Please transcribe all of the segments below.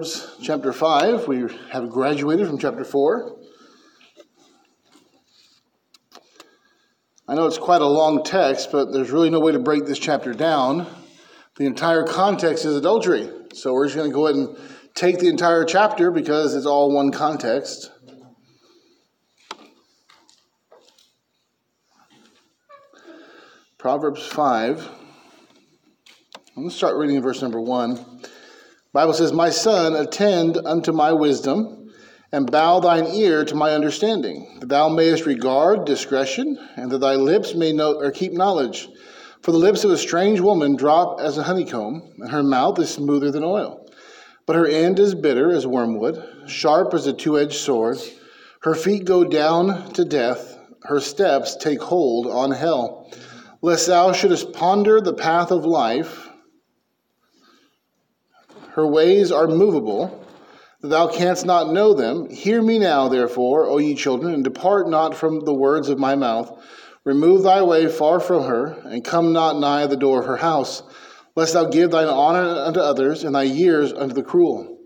Proverbs chapter 5. We have graduated from chapter 4. I know it's quite a long text, but there's really no way to break this chapter down. The entire context is adultery. So we're just going to go ahead and take the entire chapter because it's all one context. Proverbs 5. I'm going to start reading in verse number 1. The Bible says, "My son, attend unto my wisdom, and bow thine ear to my understanding, that thou mayest regard discretion, and that thy lips may know or keep knowledge. For the lips of a strange woman drop as a honeycomb, and her mouth is smoother than oil. But her end is bitter as wormwood, sharp as a two-edged sword. Her feet go down to death, her steps take hold on hell. Lest thou shouldest ponder the path of life, her ways are movable, that thou canst not know them. Hear me now, therefore, O ye children, and depart not from the words of my mouth. Remove thy way far from her, and come not nigh the door of her house, lest thou give thine honor unto others, and thy years unto the cruel.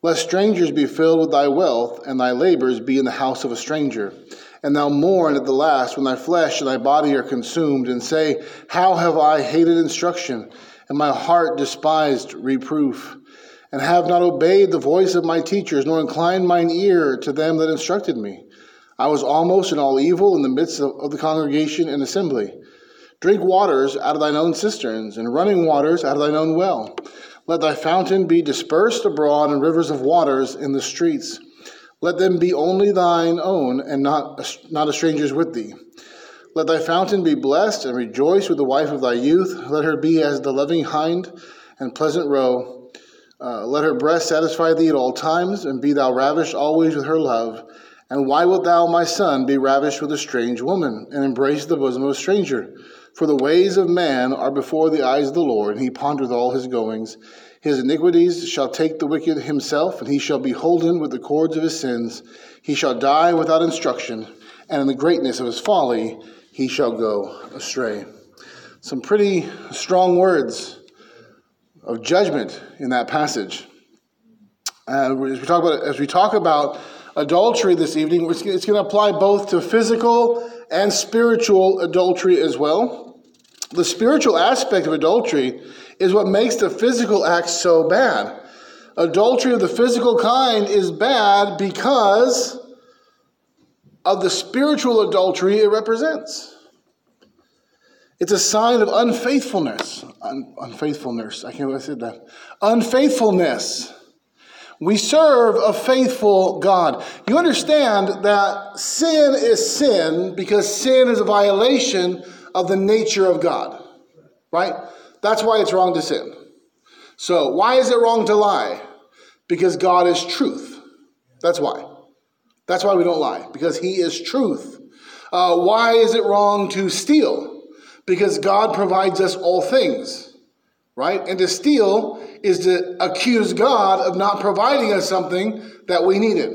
Lest strangers be filled with thy wealth, and thy labors be in the house of a stranger. And thou mourn at the last when thy flesh and thy body are consumed, and say, How have I hated instruction, and my heart despised reproof? And have not obeyed the voice of my teachers, nor inclined mine ear to them that instructed me. I was almost in all evil in the midst of the congregation and assembly. Drink waters out of thine own cisterns, and running waters out of thine own well. Let thy fountain be dispersed abroad, and rivers of waters in the streets. Let them be only thine own, and not a stranger's with thee. Let thy fountain be blessed, and rejoice with the wife of thy youth. Let her be as the loving hind and pleasant roe. Let her breast satisfy thee at all times, and be thou ravished always with her love. And why wilt thou, my son, be ravished with a strange woman, and embrace the bosom of a stranger? For the ways of man are before the eyes of the Lord, and he pondereth all his goings. His iniquities shall take the wicked himself, and he shall be holden with the cords of his sins. He shall die without instruction, and in the greatness of his folly he shall go astray." Some pretty strong words of judgment in that passage. As we talk about adultery this evening, it's going to apply both to physical and spiritual adultery as well. The spiritual aspect of adultery is what makes the physical act so bad. Adultery of the physical kind is bad because of the spiritual adultery it represents. It's a sign of unfaithfulness. Unfaithfulness. I can't believe I said that. Unfaithfulness. We serve a faithful God. You understand that sin is sin because sin is a violation of the nature of God, right? That's why it's wrong to sin. So why is it wrong to lie? Because God is truth. That's why. That's why we don't lie, because he is truth. Why is it wrong to steal? Because God provides us all things, right? And to steal is to accuse God of not providing us something that we needed.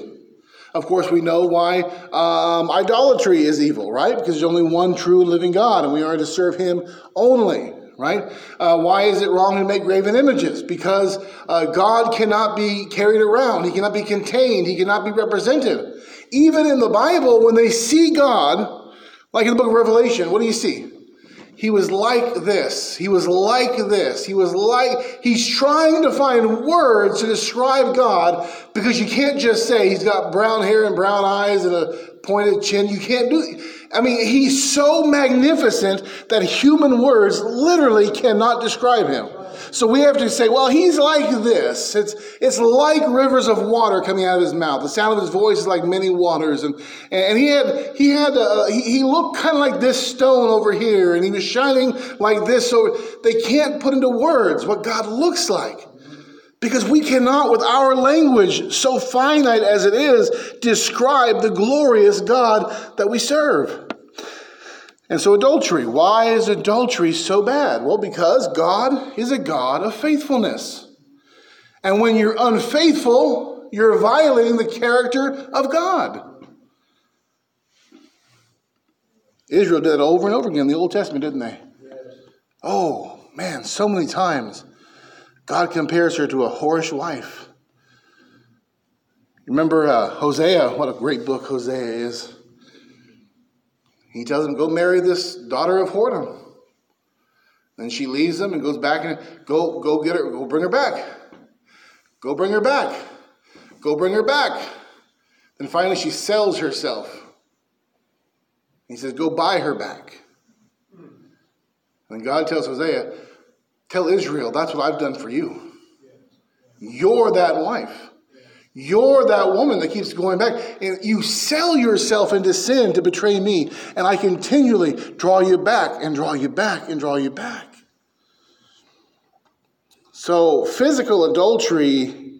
Of course, we know why idolatry is evil, right? Because there's only one true and living God, and we are to serve him only, right? Why is it wrong to make graven images? Because God cannot be carried around. He cannot be contained. He cannot be represented. Even in the Bible, when they see God, like in the book of Revelation, what do you see? He was like this. He was like this. He was like... He's trying to find words to describe God, because you can't just say he's got brown hair and brown eyes and a pointed chin. You can't do it. I mean, he's so magnificent that human words literally cannot describe him. So we have to say, well, he's like this. It's like rivers of water coming out of his mouth. The sound of his voice is like many waters. And he looked kind of like this stone over here, and he was shining like this. So they can't put into words what God looks like, because we cannot, with our language, so finite as it is, describe the glorious God that we serve. And so adultery. Why is adultery so bad? Well, because God is a God of faithfulness. And when you're unfaithful, you're violating the character of God. Israel did it over and over again in the Old Testament, didn't they? Oh, man, so many times. God compares her to a whorish wife. Remember Hosea, what a great book Hosea is. He tells him, go marry this daughter of whoredom. And she leaves him and goes back and go get her, go bring her back. Go bring her back. Go bring her back. Then finally she sells herself. He says, go buy her back. And God tells Hosea, tell Israel, that's what I've done for you. You're that wife. You're that woman that keeps going back. And you sell yourself into sin to betray me. And I continually draw you back and draw you back and draw you back. So physical adultery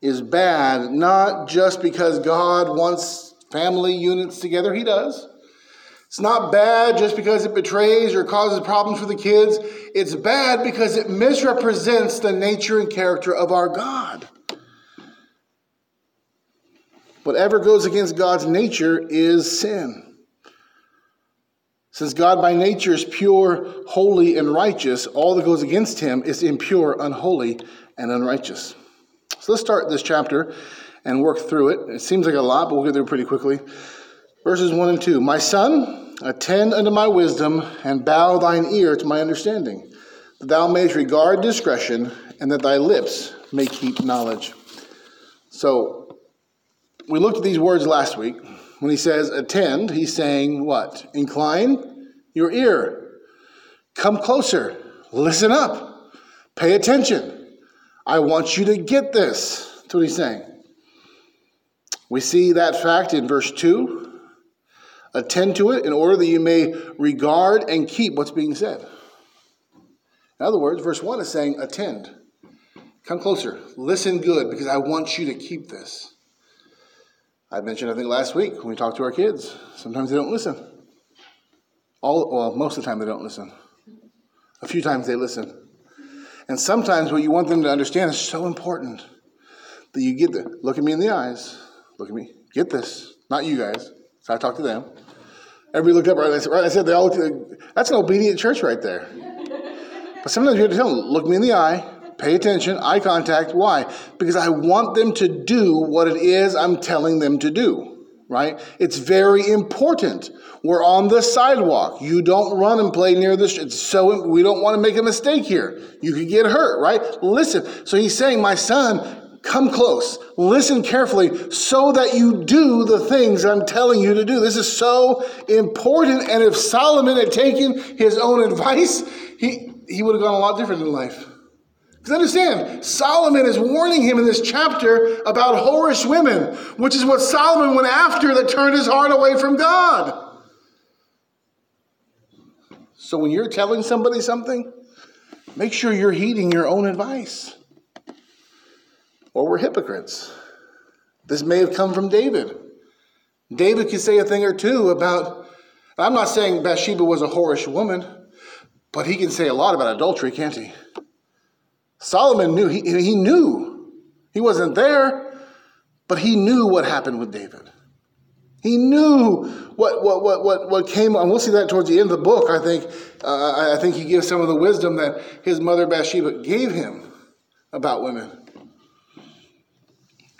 is bad, not just because God wants family units together. He does. It's not bad just because it betrays or causes problems for the kids. It's bad because it misrepresents the nature and character of our God. Whatever goes against God's nature is sin. Since God by nature is pure, holy, and righteous, all that goes against him is impure, unholy, and unrighteous. So let's start this chapter and work through it. It seems like a lot, but we'll get through pretty quickly. Verses 1 and 2. My son, attend unto my wisdom, and bow thine ear to my understanding, that thou mayest regard discretion, and that thy lips may keep knowledge. So, we looked at these words last week. When he says attend, he's saying what? Incline your ear. Come closer. Listen up. Pay attention. I want you to get this. That's what he's saying. We see that fact in verse 2. Attend to it in order that you may regard and keep what's being said. In other words, verse 1 is saying attend. Come closer. Listen good because I want you to keep this. I mentioned, I think, last week when we talked to our kids. Sometimes they don't listen. Most of the time they don't listen. A few times they listen. And sometimes what you want them to understand is so important that you get the look at me in the eyes. Look at me. Get this. Not you guys. So I talked to them. Everybody looked up. Right? I said, they all looked, that's an obedient church right there. But sometimes you have to tell them, look me in the eye. Pay attention, eye contact. Why? Because I want them to do what it is I'm telling them to do, right? It's very important. We're on the sidewalk. You don't run and play near the street. So we don't want to make a mistake here. You could get hurt, right? Listen. So he's saying, my son, come close. Listen carefully so that you do the things I'm telling you to do. This is so important. And if Solomon had taken his own advice, he would have gone a lot different in life. Because understand, Solomon is warning him in this chapter about whorish women, which is what Solomon went after that turned his heart away from God. So when you're telling somebody something, make sure you're heeding your own advice. Or we're hypocrites. This may have come from David. David could say a thing or two about, I'm not saying Bathsheba was a whorish woman, but he can say a lot about adultery, can't he? Solomon knew, he knew. He wasn't there, but he knew what happened with David. He knew what came, and we'll see that towards the end of the book, I think. I think he gives some of the wisdom that his mother Bathsheba gave him about women.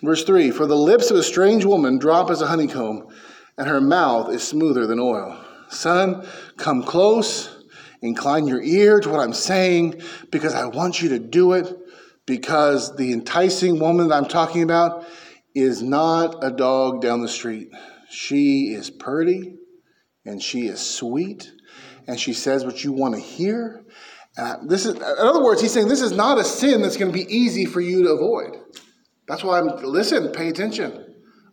Verse 3, for the lips of a strange woman drop as a honeycomb, and her mouth is smoother than oil. Son, come close. Incline your ear to what I'm saying because I want you to do it because the enticing woman that I'm talking about is not a dog down the street. She is pretty and she is sweet and she says what you want to hear. In other words, he's saying this is not a sin that's going to be easy for you to avoid. That's why listen, pay attention.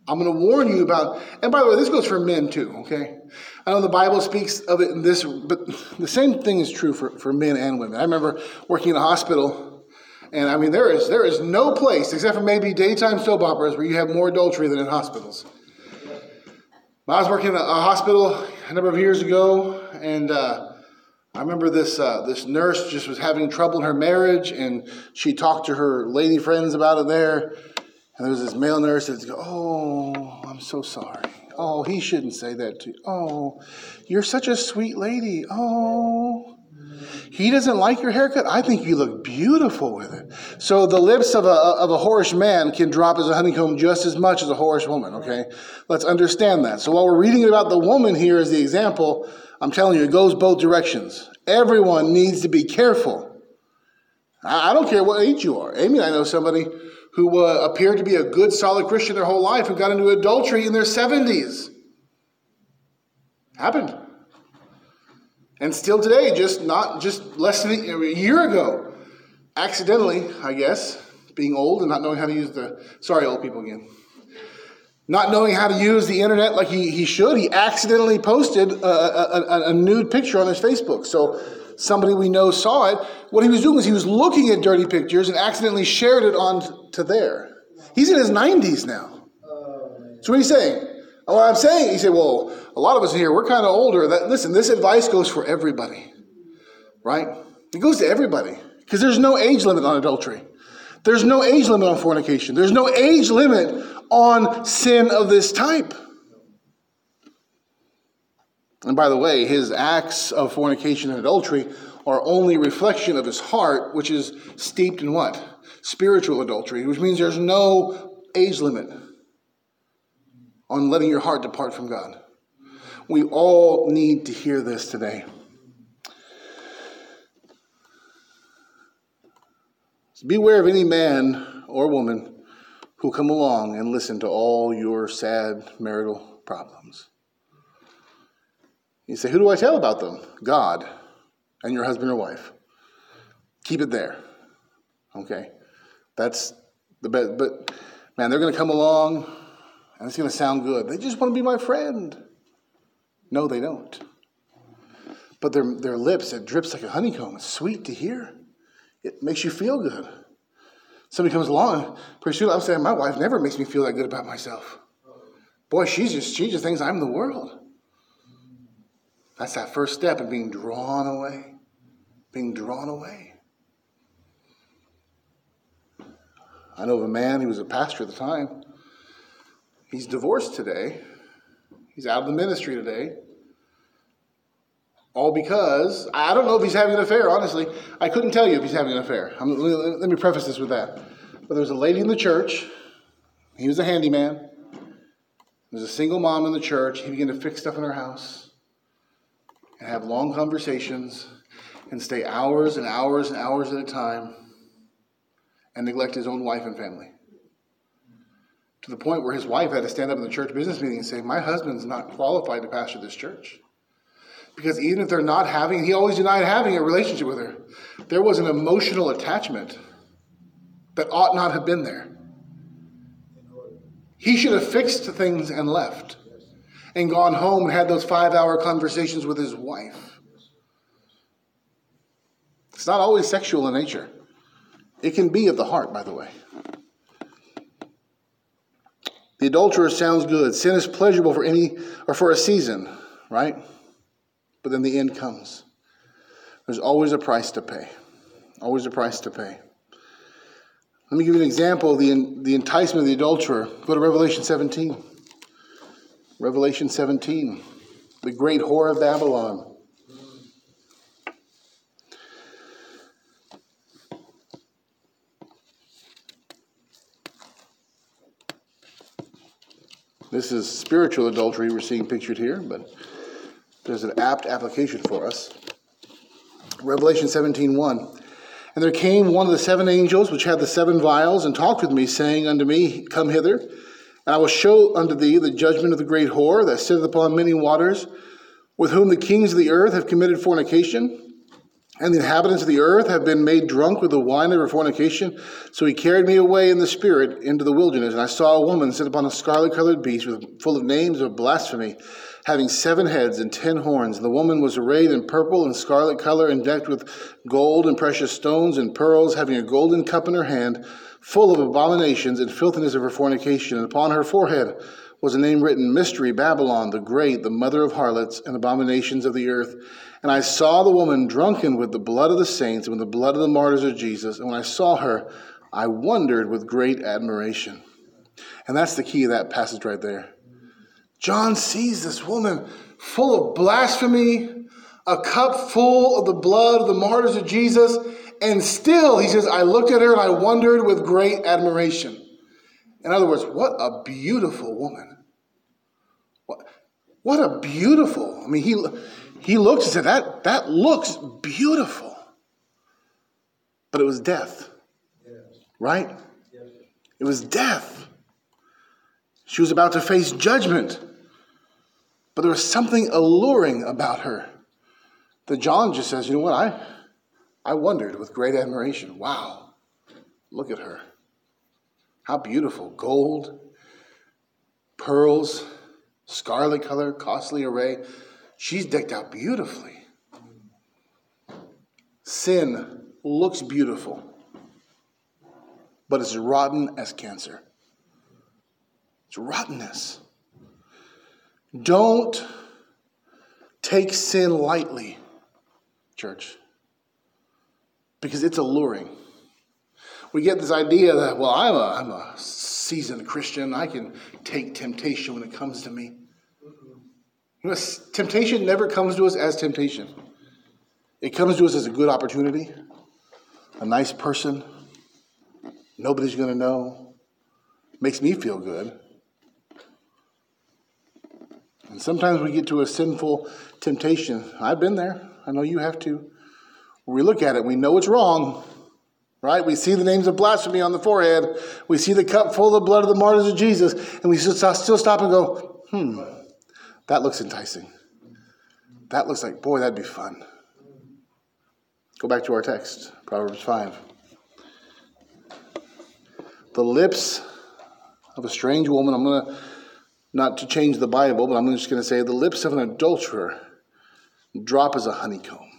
I'm going to warn you about, and by the way, this goes for men too, okay? I know the Bible speaks of it in this, but the same thing is true for men and women. I remember working in a hospital, and I mean, there is no place, except for maybe daytime soap operas, where you have more adultery than in hospitals. When I was working in a hospital a number of years ago, and I remember this nurse just was having trouble in her marriage, and she talked to her lady friends about it there. And there was this male nurse that's going, oh, I'm so sorry. Oh, he shouldn't say that to you. Oh, you're such a sweet lady. Oh. He doesn't like your haircut? I think you look beautiful with it. So the lips of a whorish man can drop as a honeycomb just as much as a whorish woman, okay? Let's understand that. So while we're reading about the woman here as the example, I'm telling you, it goes both directions. Everyone needs to be careful. I don't care what age you are. Amy and I know somebody who appeared to be a good, solid Christian their whole life who got into adultery in their 70s. Happened. And still today, just less than a year ago, accidentally, I guess, being old and not knowing how to use old people again. Not knowing how to use the internet like he should, he accidentally posted a nude picture on his Facebook. So somebody we know saw it. What he was doing was he was looking at dirty pictures and accidentally shared it on to there. He's in his 90s now. So what are you saying? And what I'm saying, he said, well, a lot of us here, we're kind of older. Listen, this advice goes for everybody, right? It goes to everybody because there's no age limit on adultery. There's no age limit on fornication. There's no age limit on sin of this type. And by the way, his acts of fornication and adultery are only reflection of his heart, which is steeped in what? Spiritual adultery, which means there's no age limit on letting your heart depart from God. We all need to hear this today. So beware of any man or woman who come along and listen to all your sad marital problems. You say, who do I tell about them? God and your husband or wife. Keep it there. Okay? That's the best. But man, they're going to come along. And it's going to sound good. They just want to be my friend. No, they don't. But their lips, it drips like a honeycomb. It's sweet to hear. It makes you feel good. Somebody comes along, pretty soon I'm saying, my wife never makes me feel that good about myself. Boy, she just thinks I'm the world. That's that first step in being drawn away. Being drawn away. I know of a man, he was a pastor at the time. He's divorced today. He's out of the ministry today. All because, I don't know if he's having an affair, honestly. I couldn't tell you if he's having an affair. Let me preface this with that. But there was a lady in the church. He was a handyman. There's a single mom in the church. He began to fix stuff in her house and have long conversations and stay hours and hours and hours at a time and neglect his own wife and family. To the point where his wife had to stand up in the church business meeting and say, my husband's not qualified to pastor this church. Because even if they're not having, he always denied having a relationship with her. There was an emotional attachment that ought not have been there. He should have fixed things and left and gone home and had those 5-hour conversations with his wife. It's not always sexual in nature. It can be of the heart, by the way. The adulterer sounds good. Sin is pleasurable for a season, right? But then the end comes. There's always a price to pay. Always a price to pay. Let me give you an example of the enticement of the adulterer. Go to Revelation 17. Revelation 17. The great whore of Babylon. This is spiritual adultery we're seeing pictured here, but there's an apt application for us. Revelation 17:1. And there came one of the 7 angels, which had the 7 vials, and talked with me, saying unto me, come hither, and I will show unto thee the judgment of the great whore that sitteth upon many waters, with whom the kings of the earth have committed fornication, and the inhabitants of the earth have been made drunk with the wine of her fornication. So he carried me away in the spirit into the wilderness, and I saw a woman sit upon a scarlet-colored beast full of names of blasphemy, having 7 heads and 10 horns. And the woman was arrayed in purple and scarlet color, and decked with gold and precious stones and pearls, having a golden cup in her hand, full of abominations and filthiness of her fornication. And upon her forehead was a name written, Mystery, Babylon, the Great, the mother of harlots and abominations of the earth. And I saw the woman drunken with the blood of the saints and with the blood of the martyrs of Jesus. And when I saw her, I wondered with great admiration. And that's the key of that passage right there. John sees this woman full of blasphemy, a cup full of the blood of the martyrs of Jesus. And still, he says, I looked at her and I wondered with great admiration. In other words, what a beautiful woman. What a beautiful, I mean, he looked and said, that looks beautiful. But it was death, right? It was death. She was about to face judgment. But there was something alluring about her. That John just says, you know what, I wondered with great admiration. Wow, look at her. How beautiful. Gold, pearls, scarlet color, costly array. She's decked out beautifully. Sin looks beautiful, but it's rotten as cancer. It's rottenness. Don't take sin lightly, church, because it's alluring. We get this idea that, well, I'm a seasoned Christian. I can take temptation when it comes to me. You know, temptation never comes to us as temptation. It comes to us as a good opportunity, a nice person. Nobody's going to know. Makes me feel good. And sometimes we get to a sinful temptation. I've been there. I know you have too. When we look at it, we know it's wrong, right? We see the names of blasphemy on the forehead. We see the cup full of the blood of the martyrs of Jesus. And we still stop and go, that looks enticing. That looks like, boy, that'd be fun. Go back to our text, Proverbs 5. The lips of a strange woman, I'm going to, not to change the Bible, but I'm just going to say the lips of an adulterer drop as a honeycomb.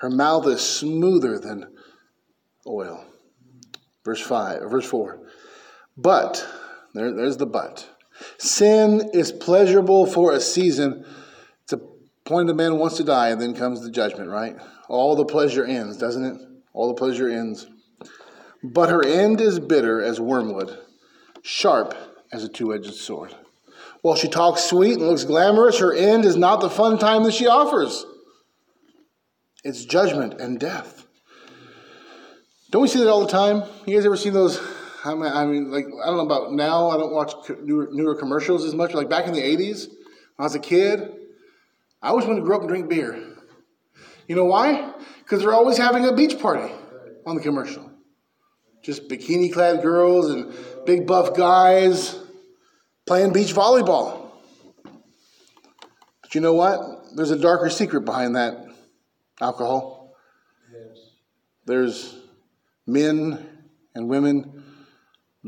Her mouth is smoother than oil. Verse 4. But, there's the but. Sin is pleasurable for a season. It's a point a man wants to die, and then comes the judgment, right? All the pleasure ends, doesn't it? All the pleasure ends. But her end is bitter as wormwood, sharp as a two-edged sword. While she talks sweet and looks glamorous, her end is not the fun time that she offers. It's judgment and death. Don't we see that all the time? You guys ever seen those? I mean, like, I don't know about now. I don't watch newer commercials as much. Like back in the 80s, when I was a kid, I always wanted to grow up and drink beer. You know why? Because they're always having a beach party on the commercial. Just bikini-clad girls and big buff guys playing beach volleyball. But you know what? There's a darker secret behind that. Alcohol. Yes. There's men and women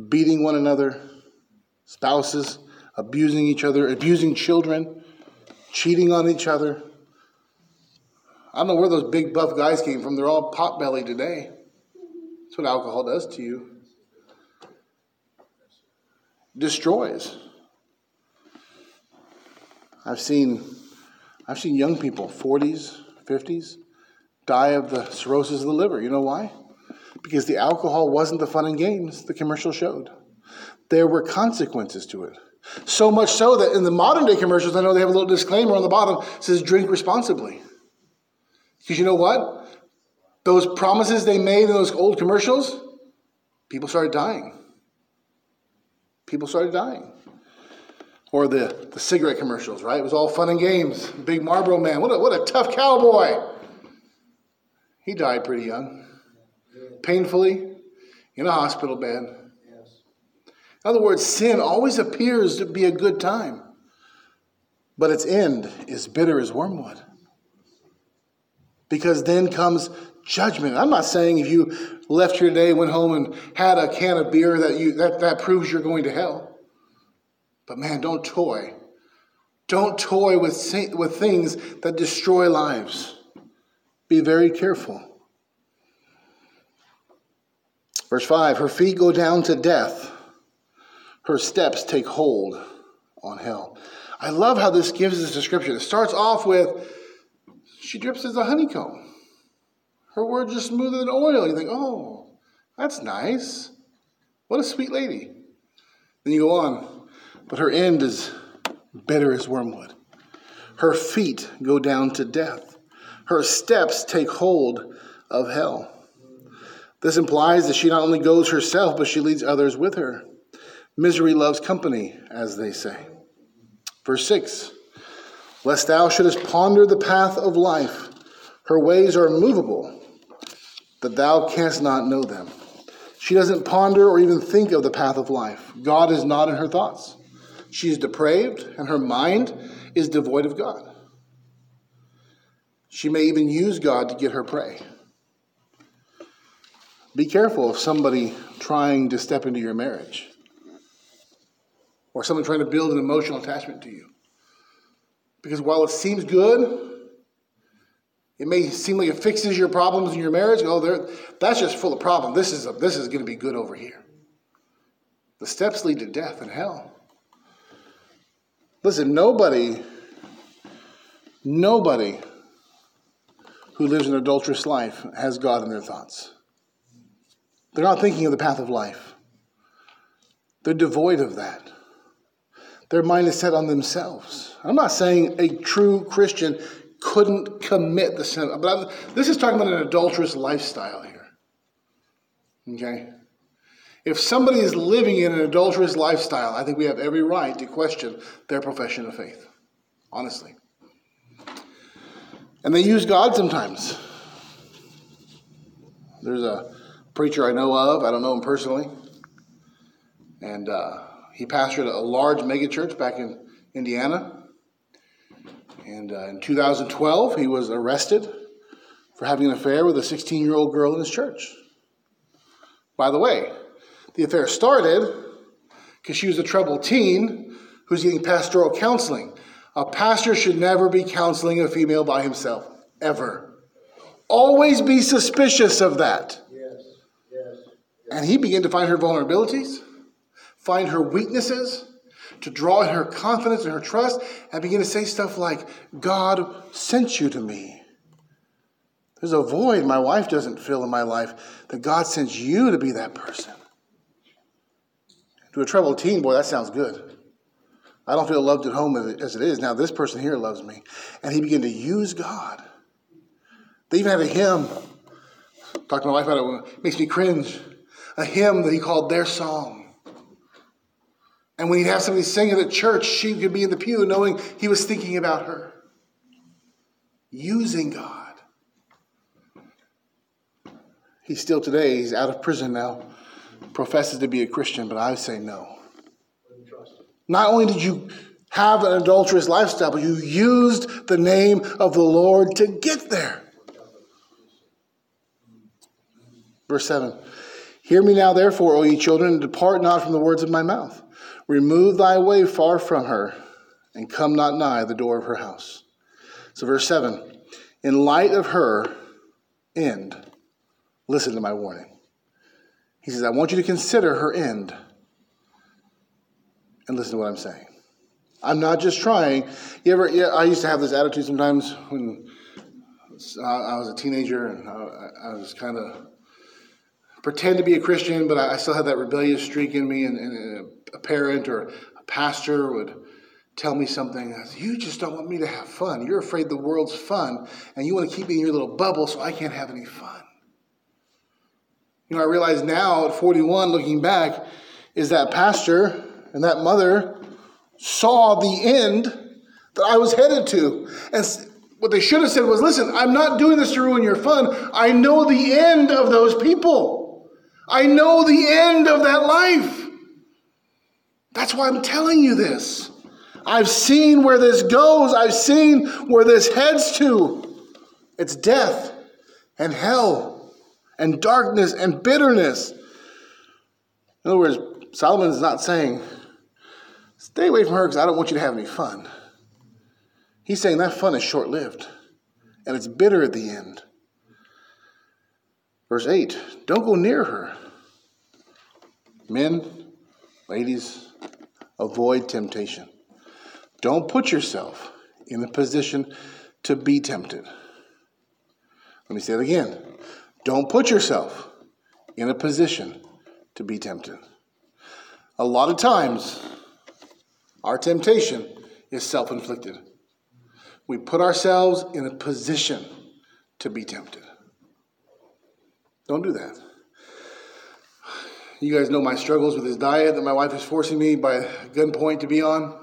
beating one another, spouses abusing each other, abusing children, cheating on each other. I don't know where those big buff guys came from. They're all pot-bellied today. That's what alcohol does to you. Destroys. I've seen young people, 40s, 50s, die of the cirrhosis of the liver. You know why? Because the alcohol wasn't the fun and games the commercial showed. There were consequences to it. So much so that in the modern day commercials, I know they have a little disclaimer on the bottom. It says, drink responsibly. Because you know what? Those promises they made in those old commercials, people started dying. People started dying. Or the cigarette commercials, right? It was all fun and games. Big Marlboro man. What a tough cowboy. He died pretty young. Painfully in a hospital bed. In other words, sin always appears to be a good time. But its end is bitter as wormwood. Because then comes judgment. I'm not saying if you left here today, went home and had a can of beer that proves you're going to hell. But man, don't toy. Don't toy with things that destroy lives. Be very careful. Verse 5, her feet go down to death. Her steps take hold on hell. I love how this gives this description. It starts off with, she drips as a honeycomb. Her words are smoother than oil. You think, oh, that's nice. What a sweet lady. Then you go on. But her end is bitter as wormwood. Her feet go down to death. Her steps take hold of hell. This implies that she not only goes herself, but she leads others with her. Misery loves company, as they say. Verse 6, lest thou shouldest ponder the path of life, her ways are movable, that thou canst not know them. She doesn't ponder or even think of the path of life. God is not in her thoughts. She is depraved, and her mind is devoid of God. She may even use God to get her prey. Be careful of somebody trying to step into your marriage, or someone trying to build an emotional attachment to you. Because while it seems good, it may seem like it fixes your problems in your marriage. Oh, that's just full of problems. This is going to be good over here. The steps lead to death and hell. Listen, nobody who lives an adulterous life has God in their thoughts. They're not thinking of the path of life. They're devoid of that. Their mind is set on themselves. I'm not saying a true Christian couldn't commit the sin, but this is talking about an adulterous lifestyle here. Okay? If somebody is living in an adulterous lifestyle, I think we have every right to question their profession of faith, honestly. And they use God sometimes. There's a preacher I know of, I don't know him personally, and he pastored a large megachurch back in Indiana. And in 2012, he was arrested for having an affair with a 16-year-old girl in his church. By the way, the affair started because she was a troubled teen who's getting pastoral counseling. A pastor should never be counseling a female by himself, ever. Always be suspicious of that. Yes. And he began to find her vulnerabilities, find her weaknesses, to draw in her confidence and her trust, and begin to say stuff like, God sent you to me. There's a void my wife doesn't fill in my life that God sent you to be that person. To a troubled teen, boy, that sounds good. I don't feel loved at home as it is. Now this person here loves me. And he began to use God. They even had a hymn. Talked to my wife about it. It makes me cringe. A hymn that he called Their Song. And when he'd have somebody sing at the church, she could be in the pew knowing he was thinking about her. Using God. He's out of prison now. Professes to be a Christian, but I say no. Not only did you have an adulterous lifestyle, but you used the name of the Lord to get there. Verse 7. Hear me now, therefore, O ye children, and depart not from the words of my mouth. Remove thy way far from her, and come not nigh the door of her house. So verse 7. In light of her end, listen to my warning. He says, I want you to consider her end. And listen to what I'm saying. I'm not just trying. I used to have this attitude sometimes when I was a teenager, and I was kind of pretend to be a Christian, but I still had that rebellious streak in me, and a parent or a pastor would tell me something. I said, you just don't want me to have fun. You're afraid the world's fun, and you want to keep me in your little bubble so I can't have any fun. You know, I realize now at 41, looking back, is that pastor and that mother saw the end that I was headed to. And what they should have said was, listen, I'm not doing this to ruin your fun. I know the end of those people. I know the end of that life. That's why I'm telling you this. I've seen where this goes. I've seen where this heads to. It's death and hell. And darkness and bitterness. In other words, Solomon is not saying, stay away from her because I don't want you to have any fun. He's saying that fun is short-lived. And it's bitter at the end. Verse 8, don't go near her. Men, ladies, avoid temptation. Don't put yourself in a position to be tempted. Let me say it again. Don't put yourself in a position to be tempted. A lot of times, our temptation is self-inflicted. we put ourselves in a position to be tempted. Don't do that. You guys know my struggles with this diet that my wife is forcing me by gunpoint to be on.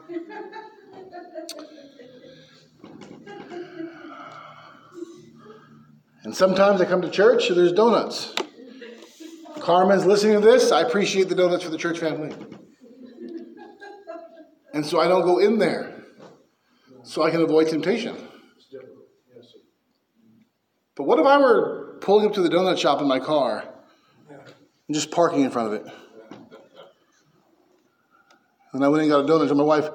And sometimes I come to church and there's donuts. Carmen's listening to this. I appreciate the donuts for the church family. And so I don't go in there so I can avoid temptation. But what if I were pulling up to the donut shop in my car and just parking in front of it? And I went and got a donut and told my wife,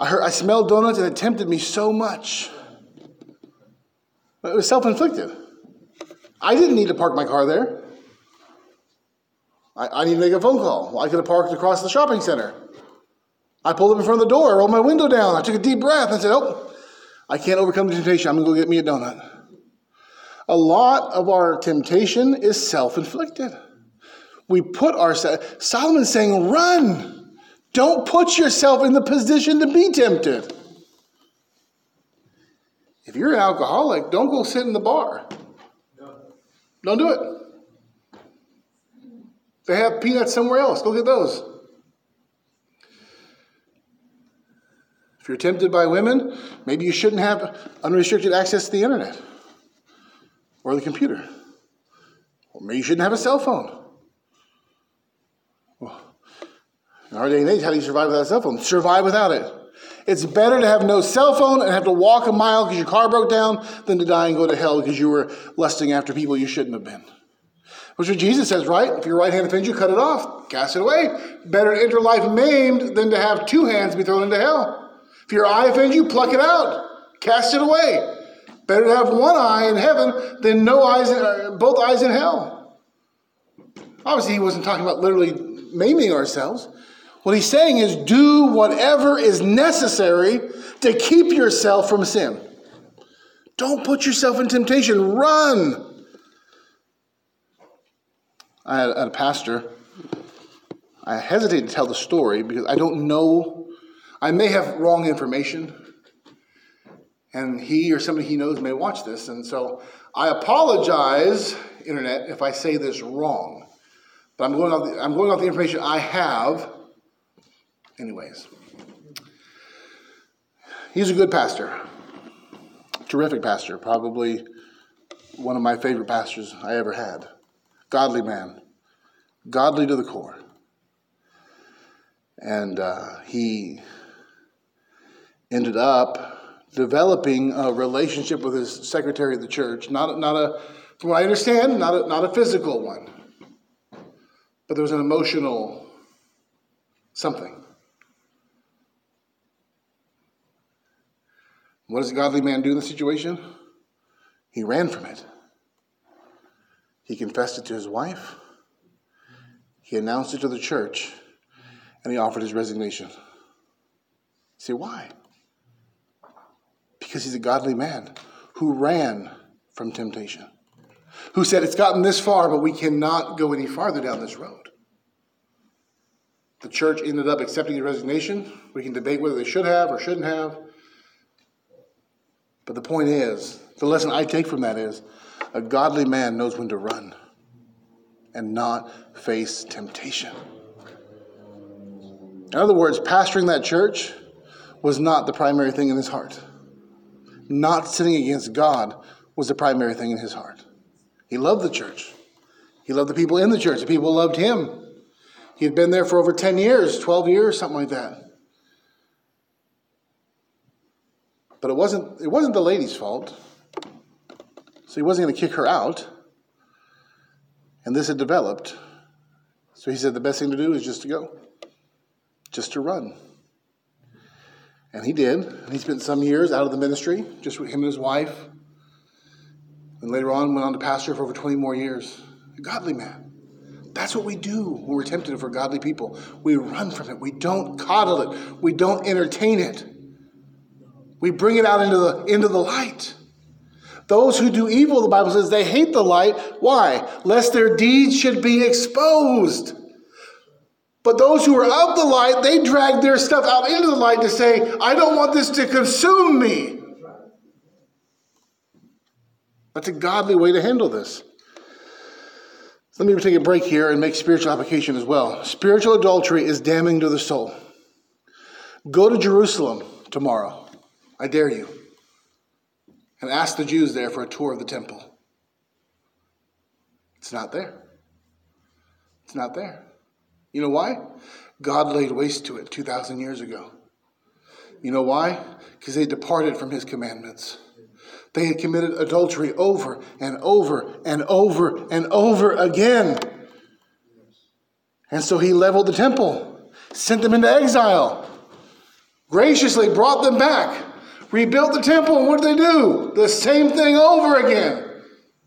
I smelled donuts and it tempted me so much. It was self-inflicted. I didn't need to park my car there. I need to make a phone call. Well, I could have parked across the shopping center. I pulled up in front of the door, rolled my window down, I took a deep breath and said, oh, I can't overcome the temptation. I'm going to go get me a donut. A lot of our temptation is self-inflicted. We put ourselves, Solomon's saying, run. Don't put yourself in the position to be tempted. If you're an alcoholic, don't go sit in the bar. Don't do it. They have peanuts somewhere else. Go get those. If you're tempted by women, maybe you shouldn't have unrestricted access to the internet or the computer. Or maybe you shouldn't have a cell phone. In our day and age, how do you survive without a cell phone? Survive without it. It's better to have no cell phone and have to walk a mile because your car broke down than to die and go to hell because you were lusting after people you shouldn't have been. Which is what Jesus says, right? If your right hand offends you, cut it off. Cast it away. Better to enter life maimed than to have two hands be thrown into hell. If your eye offends you, pluck it out. Cast it away. Better to have one eye in heaven than both eyes in hell. Obviously, he wasn't talking about literally maiming ourselves. What he's saying is do whatever is necessary to keep yourself from sin. Don't put yourself in temptation. Run. I had a pastor. I hesitate to tell the story because I don't know. I may have wrong information. And he or somebody he knows may watch this. And so I apologize, Internet, if I say this wrong. But I'm going off the information I have. Anyways, he's a good pastor, terrific pastor, probably one of my favorite pastors I ever had. Godly man, godly to the core. And he ended up developing a relationship with his secretary of the church, not a, from what I understand, not a physical one, but there was an emotional something. What does a godly man do in this situation? He ran from it. He confessed it to his wife. He announced it to the church. And he offered his resignation. You say, why? Because he's a godly man who ran from temptation. Who said, it's gotten this far, but we cannot go any farther down this road. The church ended up accepting the resignation. We can debate whether they should have or shouldn't have. But the point is, the lesson I take from that is, a godly man knows when to run and not face temptation. In other words, pastoring that church was not the primary thing in his heart. Not sinning against God was the primary thing in his heart. He loved the church. He loved the people in the church. The people loved him. He had been there for over 10 years, 12 years, something like that. But it wasn't the lady's fault. So he wasn't going to kick her out. And this had developed. So he said the best thing to do is just to go. Just to run. And he did. And he spent some years out of the ministry, just with him and his wife. And later on went on to pastor for over 20 more years. A godly man. That's what we do when we're tempted. For godly people, we run from it. We don't coddle it. We don't entertain it. We bring it out into the light. Those who do evil, the Bible says, they hate the light. Why? Lest their deeds should be exposed. But those who are of the light, they drag their stuff out into the light to say, I don't want this to consume me. That's a godly way to handle this. Let me take a break here and make spiritual application as well. Spiritual adultery is damning to the soul. Go to Jerusalem tomorrow, I dare you, and ask the Jews there for a tour of the temple. It's not there. It's not there. You know why? God laid waste to it 2,000 years ago. You know why? Because they departed from his commandments. They had committed adultery over and over and over and over again. And so he leveled the temple, sent them into exile, graciously brought them back, rebuilt the temple, and what did they do? The same thing over again.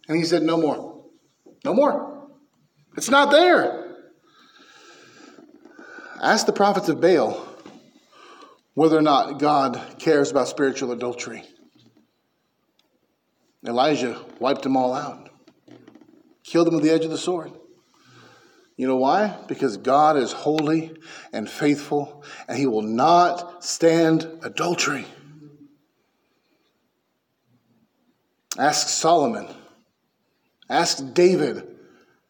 And he said, no more. No more. It's not there. Ask the prophets of Baal whether or not God cares about spiritual adultery. Elijah wiped them all out. Killed them with the edge of the sword. You know why? Because God is holy and faithful, and he will not stand adultery. Ask Solomon. Ask David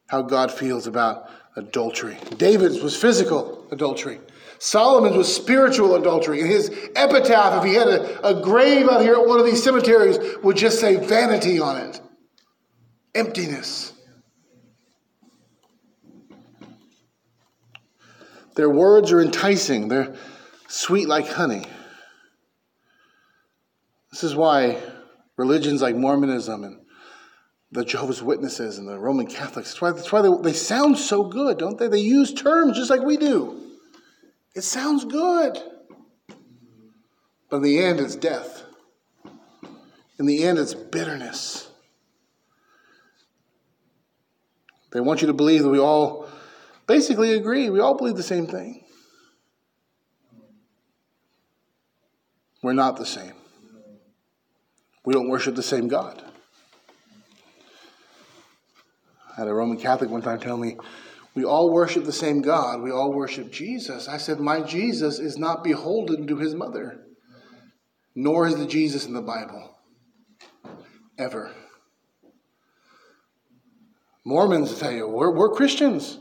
how God feels about adultery. David's was physical adultery. Solomon's was spiritual adultery. And his epitaph, if he had a grave out here at one of these cemeteries, would just say vanity on it. Emptiness. Their words are enticing. They're sweet like honey. This is why religions like Mormonism and the Jehovah's Witnesses and the Roman Catholics, that's why they sound so good, don't they? They use terms just like we do. It sounds good. But in the end, it's death. In the end, it's bitterness. They want you to believe that we all basically agree. We all believe the same thing. We're not the same. We don't worship the same God. I had a Roman Catholic one time tell me, we all worship the same God. We all worship Jesus. I said, my Jesus is not beholden to his mother, nor is the Jesus in the Bible, ever. Mormons tell you, we're Christians.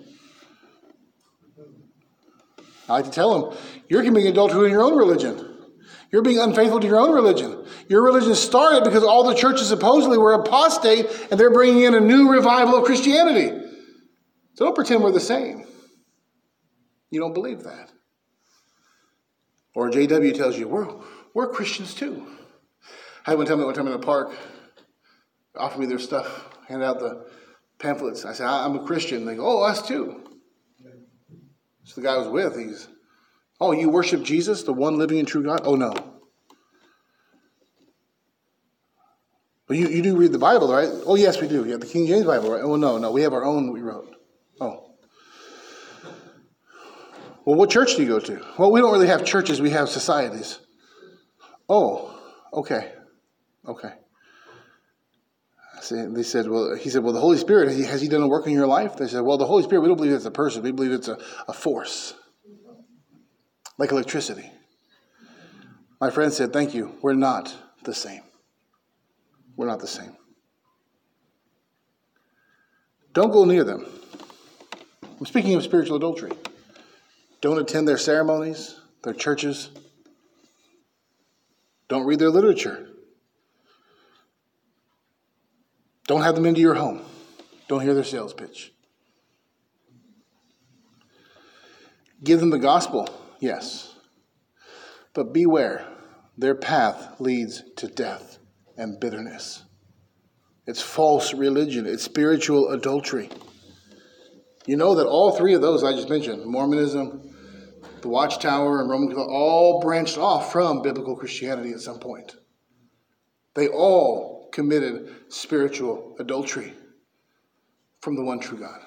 I like to tell them, you're committing adultery in your own religion. You're being unfaithful to your own religion. Your religion started because all the churches supposedly were apostate, and they're bringing in a new revival of Christianity. So don't pretend we're the same. You don't believe that. Or JW tells you, we're Christians too. I had one tell me one time in the park, offer me their stuff, hand out the pamphlets. I said, I'm a Christian. They go, oh, us too. So the guy I was with, he's, oh, you worship Jesus, the one living and true God? Oh, no. But you do read the Bible, right? Oh, yes, we do. You have the King James Bible, right? Oh, no, we have our own that we wrote. Oh. Well, what church do you go to? Well, we don't really have churches. We have societies. Oh, okay. Okay. They said, well, he said, well, the Holy Spirit, has he done a work in your life? They said, well, the Holy Spirit, we don't believe it's a person. We believe it's a force. Like electricity. My friend said, thank you. We're not the same. We're not the same. Don't go near them. I'm speaking of spiritual adultery. Don't attend their ceremonies, their churches. Don't read their literature. Don't have them into your home. Don't hear their sales pitch. Give them the gospel, yes. But beware, their path leads to death and bitterness. It's false religion. It's spiritual adultery. You know that all three of those I just mentioned, Mormonism, the Watchtower, and Roman, all branched off from biblical Christianity at some point. They all committed spiritual adultery from the one true God.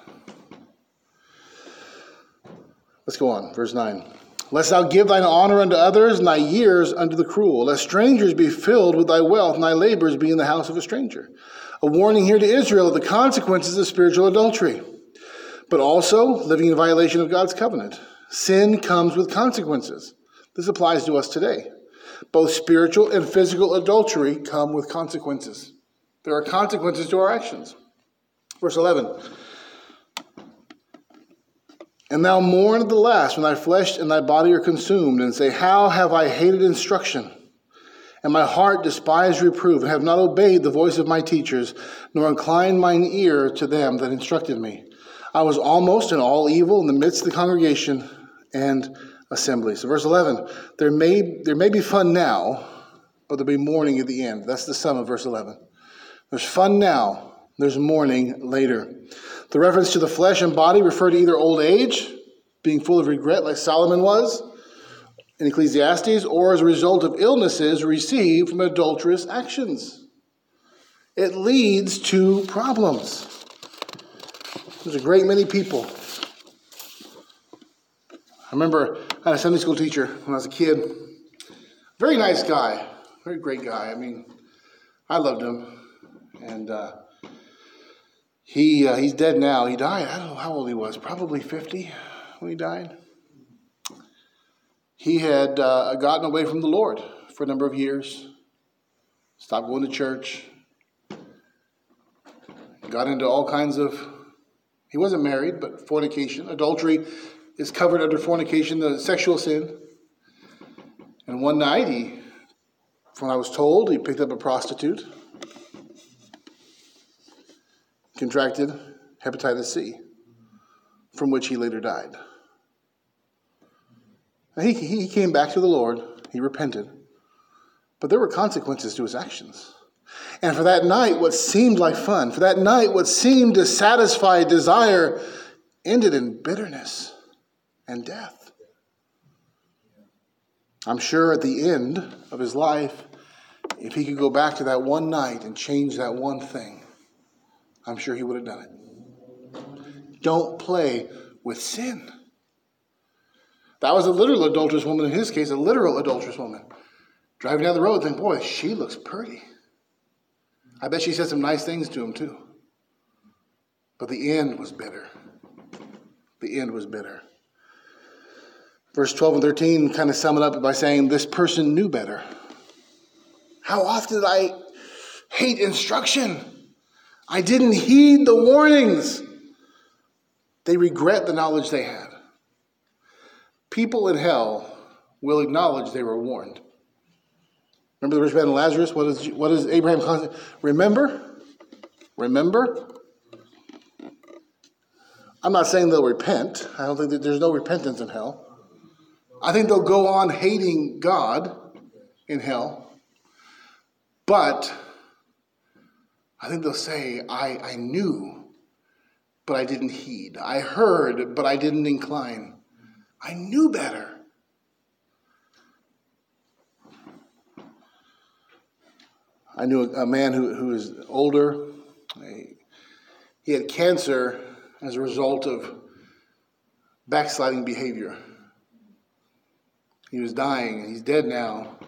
Let's go on. Verse 9. Lest thou give thine honor unto others, and thy years unto the cruel. Lest strangers be filled with thy wealth, and thy labors be in the house of a stranger. A warning here to Israel of the consequences of spiritual adultery, but also living in violation of God's covenant. Sin comes with consequences. This applies to us today. Both spiritual and physical adultery come with consequences. There are consequences to our actions. Verse 11. And thou mourn at the last when thy flesh and thy body are consumed, and say, how have I hated instruction, and my heart despised reproof, and have not obeyed the voice of my teachers, nor inclined mine ear to them that instructed me. I was almost in all evil in the midst of the congregation and assembly. So verse 11, there may be fun now, but there'll be mourning at the end. That's the sum of verse 11. There's fun now. There's mourning later. The reference to the flesh and body refer to either old age, being full of regret like Solomon was in Ecclesiastes, or as a result of illnesses received from adulterous actions. It leads to problems. There's a great many people. I remember I had a Sunday school teacher when I was a kid. Very nice guy. Very great guy. I mean, I loved him. And he's dead now. He died. I don't know how old he was. Probably 50 when he died. He had gotten away from the Lord for a number of years. Stopped going to church. Got into all kinds of... He wasn't married, but fornication. Adultery is covered under fornication, the sexual sin. And one night, from what I was told, he picked up a prostitute. Contracted hepatitis C, from which he later died. He came back to the Lord. He repented. But there were consequences to his actions. And for that night, what seemed like fun, for that night, what seemed to satisfy desire, ended in bitterness and death. I'm sure at the end of his life, if he could go back to that one night and change that one thing, I'm sure he would have done it. Don't play with sin. That was a literal adulterous woman in his case, a literal adulterous woman. Driving down the road, thinking, boy, she looks pretty. I bet she said some nice things to him too. But the end was bitter. The end was bitter. Verse 12 and 13 kind of sum it up by saying, this person knew better. How often did I hate instruction? I didn't heed the warnings. They regret the knowledge they had. People in hell will acknowledge they were warned. Remember the rich man and Lazarus? What is Abraham constantly? Remember? I'm not saying they'll repent. I don't think that there's no repentance in hell. I think they'll go on hating God in hell. But I think they'll say, I knew, but I didn't heed. I heard, but I didn't incline. I knew better. I knew a man who was older. He had cancer as a result of backsliding behavior. He was dying, and he's dead now.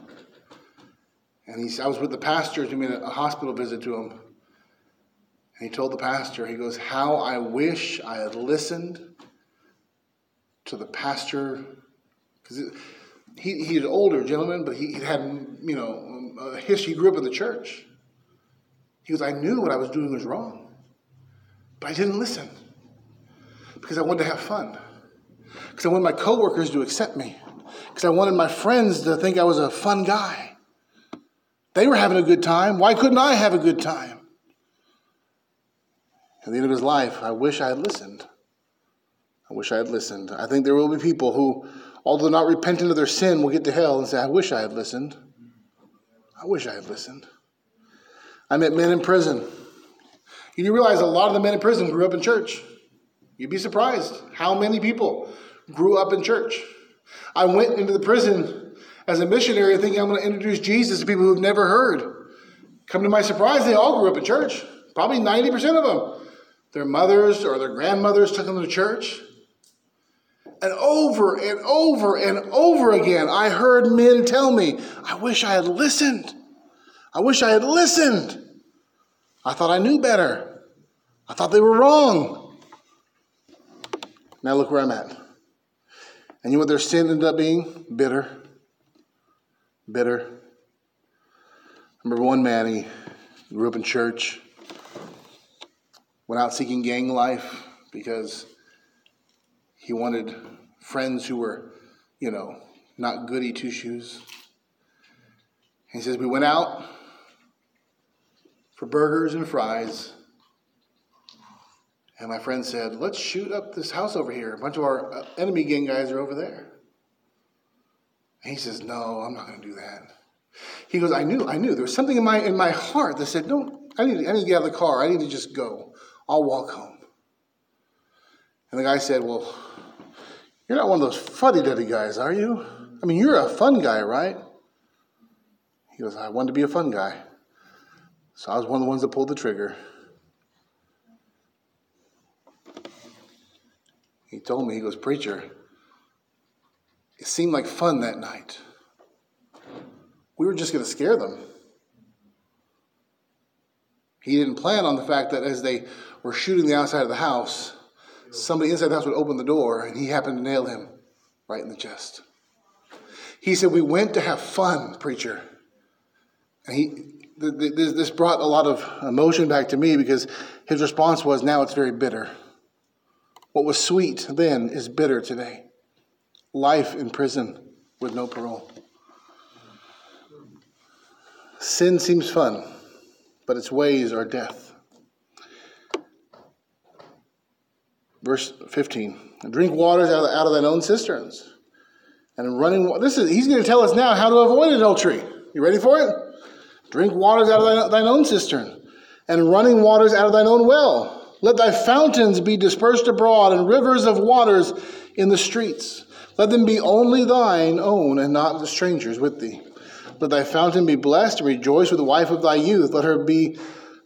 And I was with the pastor who made a hospital visit to him. And he told the pastor, he goes, how I wish I had listened to the pastor. Because he's an older gentleman, but he had, a history. He grew up in the church. He goes, I knew what I was doing was wrong. But I didn't listen. Because I wanted to have fun. Because I wanted my coworkers to accept me. Because I wanted my friends to think I was a fun guy. They were having a good time. Why couldn't I have a good time? At the end of his life, I wish I had listened. I wish I had listened. I think there will be people who, although not repentant of their sin, will get to hell and say, I wish I had listened. I wish I had listened. I met men in prison. You realize a lot of the men in prison grew up in church. You'd be surprised how many people grew up in church. I went into the prison as a missionary thinking I'm going to introduce Jesus to people who've never heard. Come to my surprise, they all grew up in church. Probably 90% of them. Their mothers or their grandmothers took them to church. And over and over and over again, I heard men tell me, I wish I had listened. I wish I had listened. I thought I knew better. I thought they were wrong. Now look where I'm at. And you know what their sin ended up being? Bitter. I remember one man, grew up in church, went out seeking gang life because he wanted friends who were, you know, not goody two-shoes. He says, we went out for burgers and fries, and my friend said, let's shoot up this house over here. A bunch of our enemy gang guys are over there. And he says, no, I'm not going to do that. He goes, I knew. There was something in my heart that said, no, I need to get out of the car. I need to just go. I'll walk home. And the guy said, well, you're not one of those fuddy-duddy guys, are you? I mean, you're a fun guy, right? He goes, I wanted to be a fun guy. So I was one of the ones that pulled the trigger. He told me, he goes, preacher, it seemed like fun that night. We were just going to scare them. He didn't plan on the fact that as they were shooting the outside of the house, somebody inside the house would open the door, and he happened to nail him right in the chest. He said, we went to have fun, preacher. And this brought a lot of emotion back to me, because his response was, now it's very bitter. What was sweet then is bitter today. Life in prison with no parole. Sin seems fun, but its ways are death. Verse 15. Drink waters out of thine own cisterns. And running water. He's going to tell us now how to avoid adultery. You ready for it? Drink waters out of thine own cistern, and running waters out of thine own well. Let thy fountains be dispersed abroad, and rivers of waters in the streets. Let them be only thine own, and not the strangers with thee. Let thy fountain be blessed, and rejoice with the wife of thy youth. Let her be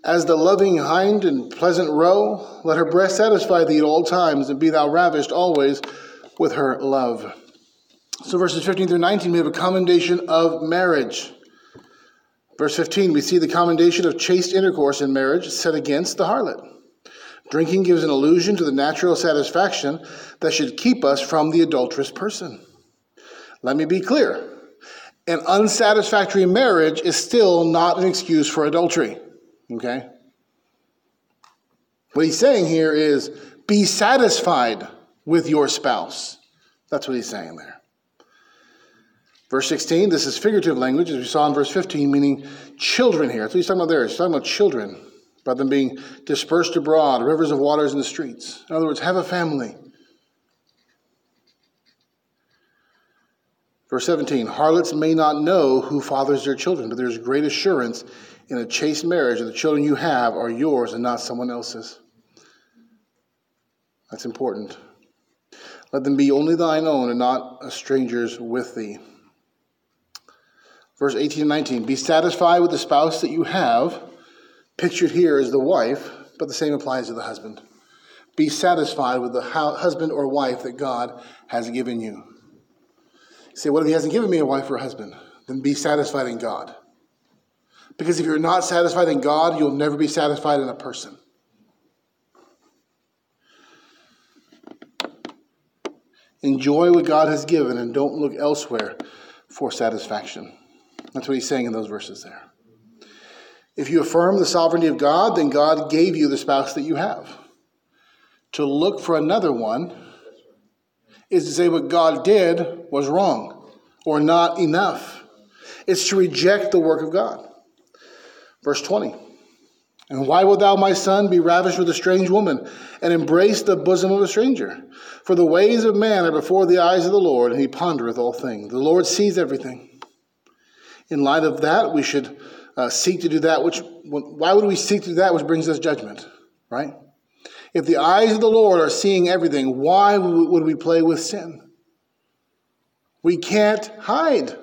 as the loving hind in pleasant roe. Let her breast satisfy thee at all times, and be thou ravished always with her love. So verses 15 through 19, we have a commendation of marriage. Verse 15, we see the commendation of chaste intercourse in marriage set against the harlot. Drinking gives an allusion to the natural satisfaction that should keep us from the adulterous person. Let me be clear. An unsatisfactory marriage is still not an excuse for adultery. Okay? What he's saying here is, be satisfied with your spouse. That's what he's saying there. Verse 16, this is figurative language, as we saw in verse 15, meaning children here. That's what he's talking about there. He's talking about children, about them being dispersed abroad, rivers of waters in the streets. In other words, have a family. Verse 17, harlots may not know who fathers their children, but there's great assurance in a chaste marriage that the children you have are yours and not someone else's. That's important. Let them be only thine own and not a stranger's with thee. Verse 18 and 19, be satisfied with the spouse that you have. Pictured here is the wife, but the same applies to the husband. Be satisfied with the husband or wife that God has given you. You say, what if he hasn't given me a wife or a husband? Then be satisfied in God. Because if you're not satisfied in God, you'll never be satisfied in a person. Enjoy what God has given and don't look elsewhere for satisfaction. That's what he's saying in those verses there. If you affirm the sovereignty of God, then God gave you the spouse that you have. To look for another one is to say what God did was wrong or not enough. It's to reject the work of God. Verse 20. And why wilt thou, my son, be ravished with a strange woman, and embrace the bosom of a stranger? For the ways of man are before the eyes of the Lord, and he pondereth all things. The Lord sees everything. In light of that, we should seek to do that which, why would we seek to do that which brings us judgment, right? If the eyes of the Lord are seeing everything, why would we play with sin? We can't hide.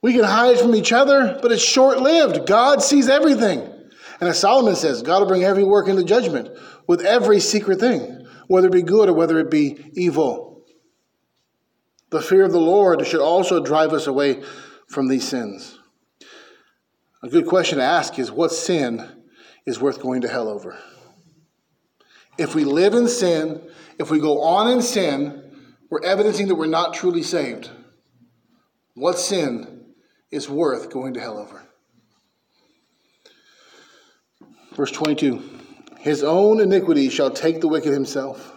We can hide from each other, but it's short-lived. God sees everything. And as Solomon says, God will bring every work into judgment with every secret thing, whether it be good or whether it be evil. The fear of the Lord should also drive us away from these sins. A good question to ask is, what sin is worth going to hell over? If we live in sin, if we go on in sin, we're evidencing that we're not truly saved. What sin is worth going to hell over? Verse 22, his own iniquity shall take the wicked himself,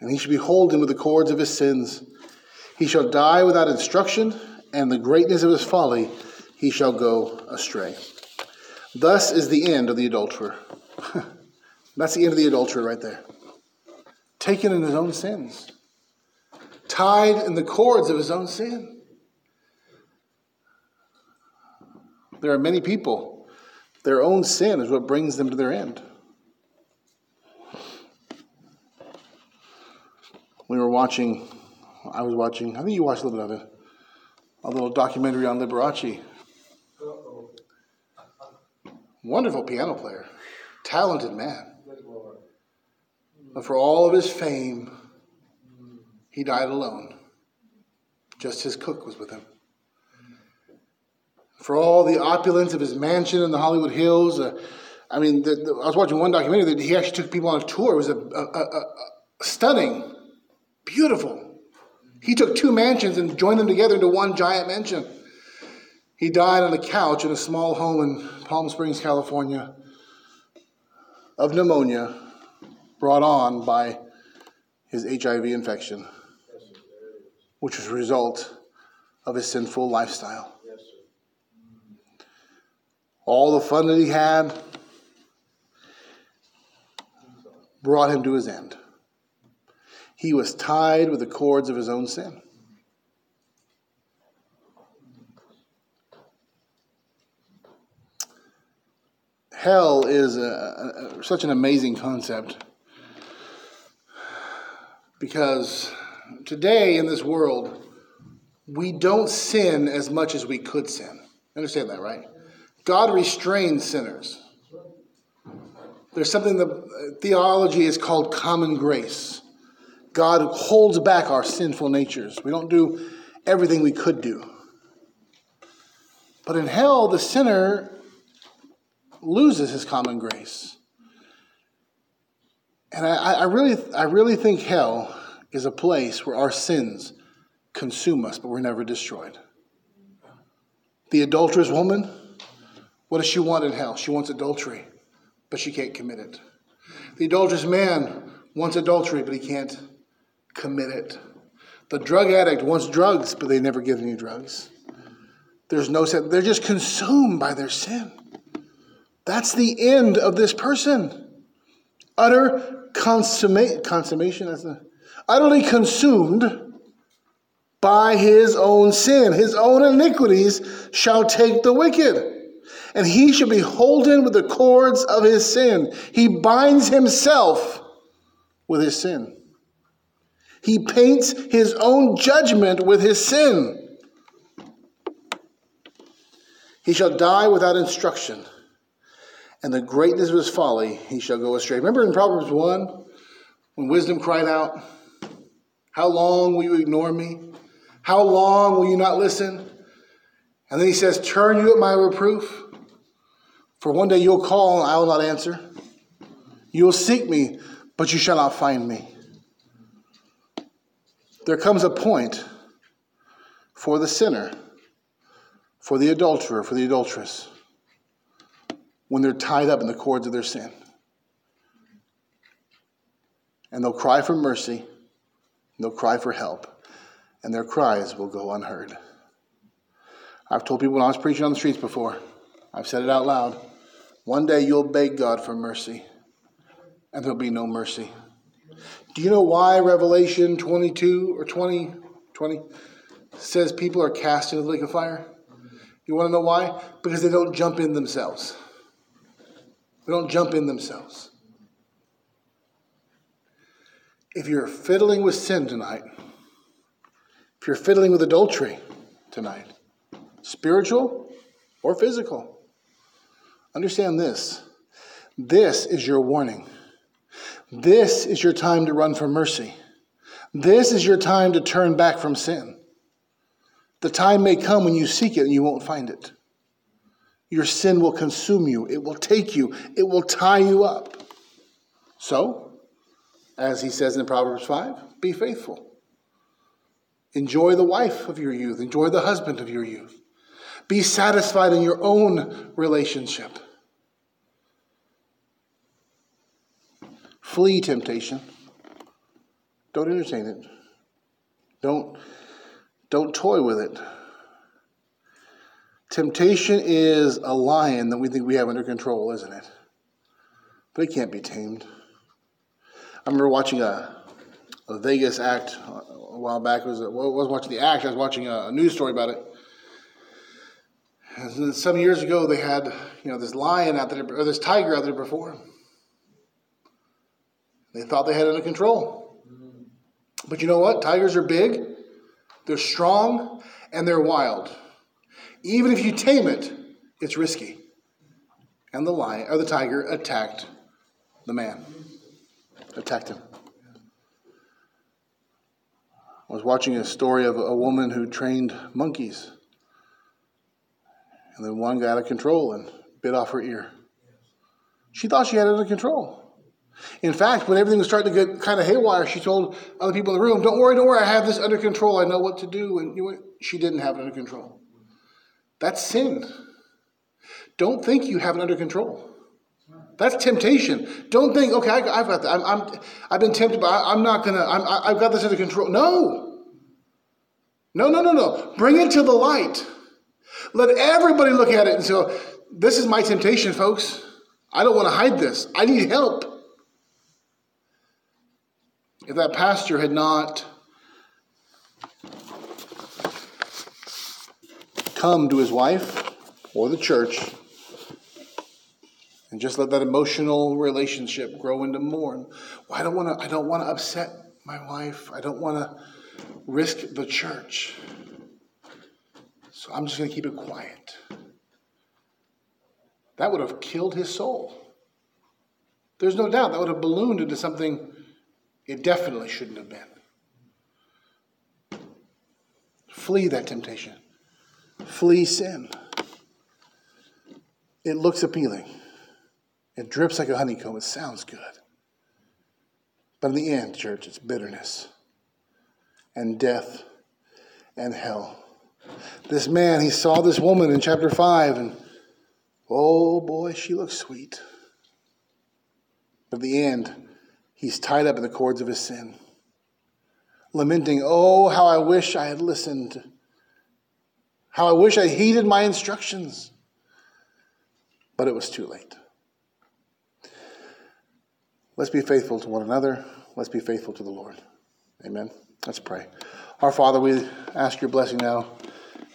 and he shall behold him with the cords of his sins. He shall die without instruction, and the greatness of his folly he shall go astray. Thus is the end of the adulterer. That's the end of the adulterer right there. Taken in his own sins. Tied in the cords of his own sin. There are many people, their own sin is what brings them to their end. We were watching, I think you watched a little bit of it, a little documentary on Liberace. Uh-oh. Wonderful piano player. Talented man. But for all of his fame, he died alone. Just his cook was with him. For all the opulence of his mansion in the Hollywood Hills, I was watching one documentary that he actually took people on a tour. It was a stunning, beautiful. He took two mansions and joined them together into one giant mansion. He died on a couch in a small home in Palm Springs, California, of pneumonia brought on by his HIV infection, which was a result of his sinful lifestyle. All the fun that he had brought him to his end. He was tied with the cords of his own sin. Hell is such an amazing concept, because today in this world, we don't sin as much as we could sin. Understand that, right? God restrains sinners. There's something that theology is called common grace. God holds back our sinful natures. We don't do everything we could do. But in hell, the sinner loses his common grace. And I really think hell is a place where our sins consume us, but we're never destroyed. The adulterous woman, what does she want in hell? She wants adultery, but she can't commit it. The adulterous man wants adultery, but he can't commit it. The drug addict wants drugs, but they never give any drugs. There's no sin. They're just consumed by their sin. That's the end of this person. Utter consummation. Utterly consumed by his own sin. His own iniquities shall take the wicked. And he shall be holden with the cords of his sin. He binds himself with his sin. He paints his own judgment with his sin. He shall die without instruction, and the greatness of his folly he shall go astray. Remember in Proverbs 1, when wisdom cried out, "How long will you ignore me? How long will you not listen?" And then he says, "Turn you at my reproof, for one day you'll call and I will not answer. You will seek me, but you shall not find me." There comes a point for the sinner, for the adulterer, for the adulteress, when they're tied up in the cords of their sin. And they'll cry for mercy, and they'll cry for help, and their cries will go unheard. I've told people when I was preaching on the streets before, I've said it out loud, one day you'll beg God for mercy, and there'll be no mercy. Do you know why Revelation 22 or 20 says people are cast into the lake of fire? You want to know why? Because they don't jump in themselves. They don't jump in themselves. If you're fiddling with sin tonight, if you're fiddling with adultery tonight, spiritual or physical, understand this. This is your warning. This is your time to run for mercy. This is your time to turn back from sin. The time may come when you seek it and you won't find it. Your sin will consume you. It will take you. It will tie you up. So, as he says in Proverbs 5, be faithful. Enjoy the wife of your youth. Enjoy the husband of your youth. Be satisfied in your own relationship. Flee temptation. Don't entertain it. Don't toy with it. Temptation is a lion that we think we have under control, isn't it? But it can't be tamed. I remember watching a Vegas act a while back. I was watching a news story about it. And some years ago, they had this lion out there, or this tiger out there before. They thought they had it under control. But you know what? Tigers are big, they're strong, and they're wild. Even if you tame it, it's risky. And the lion, or the tiger, attacked the man. Attacked him. I was watching a story of a woman who trained monkeys. And then one got out of control and bit off her ear. She thought she had it under control. In fact, when everything was starting to get kind of haywire, she told other people in the room, don't worry, I have this under control. I know what to do. And she didn't have it under control. That's sin. Don't think you have it under control. That's temptation. Don't think, okay, I've got that. I've been tempted, but I've got this under control. No. Bring it to the light. Let everybody look at it and say, this is my temptation, folks. I don't want to hide this. I need help. If that pastor had not come to his wife or the church and just let that emotional relationship grow into more. Well, I don't want to upset my wife. I don't want to risk the church. So I'm just going to keep it quiet. That would have killed his soul. There's no doubt that would have ballooned into something it definitely shouldn't have been. Flee that temptation. Flee sin. It looks appealing. It drips like a honeycomb. It sounds good. But in the end, church, it's bitterness and death and hell. This man, he saw this woman in chapter 5, and oh boy, she looks sweet. But in the end, he's tied up in the cords of his sin, lamenting, oh, how I wish I had listened. How I wish I heeded my instructions. But it was too late. Let's be faithful to one another. Let's be faithful to the Lord. Amen. Let's pray. Our Father, we ask your blessing now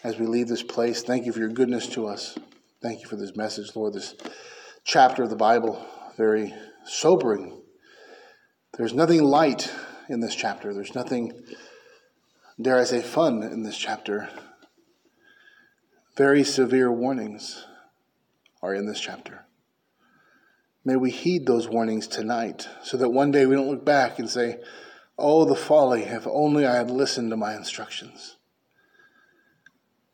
as we leave this place. Thank you for your goodness to us. Thank you for this message, Lord, this chapter of the Bible, very sobering. There's nothing light in this chapter. There's nothing, dare I say, fun in this chapter. Very severe warnings are in this chapter. May we heed those warnings tonight so that one day we don't look back and say, oh, the folly, if only I had listened to my instructions.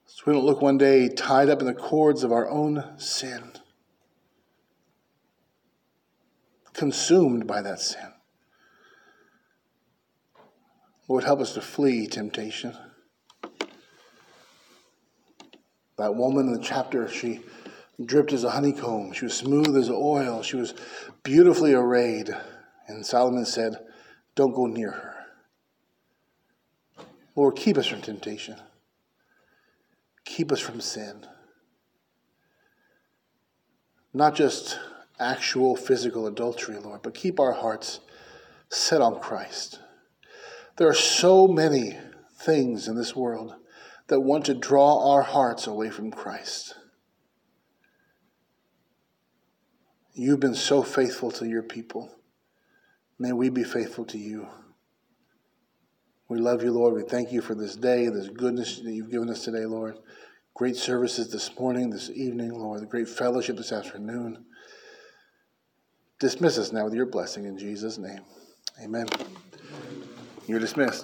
So we don't look one day tied up in the cords of our own sin, consumed by that sin. Lord, help us to flee temptation. That woman in the chapter, she dripped as a honeycomb. She was smooth as oil. She was beautifully arrayed. And Solomon said, don't go near her. Lord, keep us from temptation. Keep us from sin. Not just actual physical adultery, Lord, but keep our hearts set on Christ. There are so many things in this world that want to draw our hearts away from Christ. You've been so faithful to your people. May we be faithful to you. We love you, Lord. We thank you for this day, this goodness that you've given us today, Lord. Great services this morning, this evening, Lord. The great fellowship this afternoon. Dismiss us now with your blessing in Jesus' name. Amen. You're dismissed.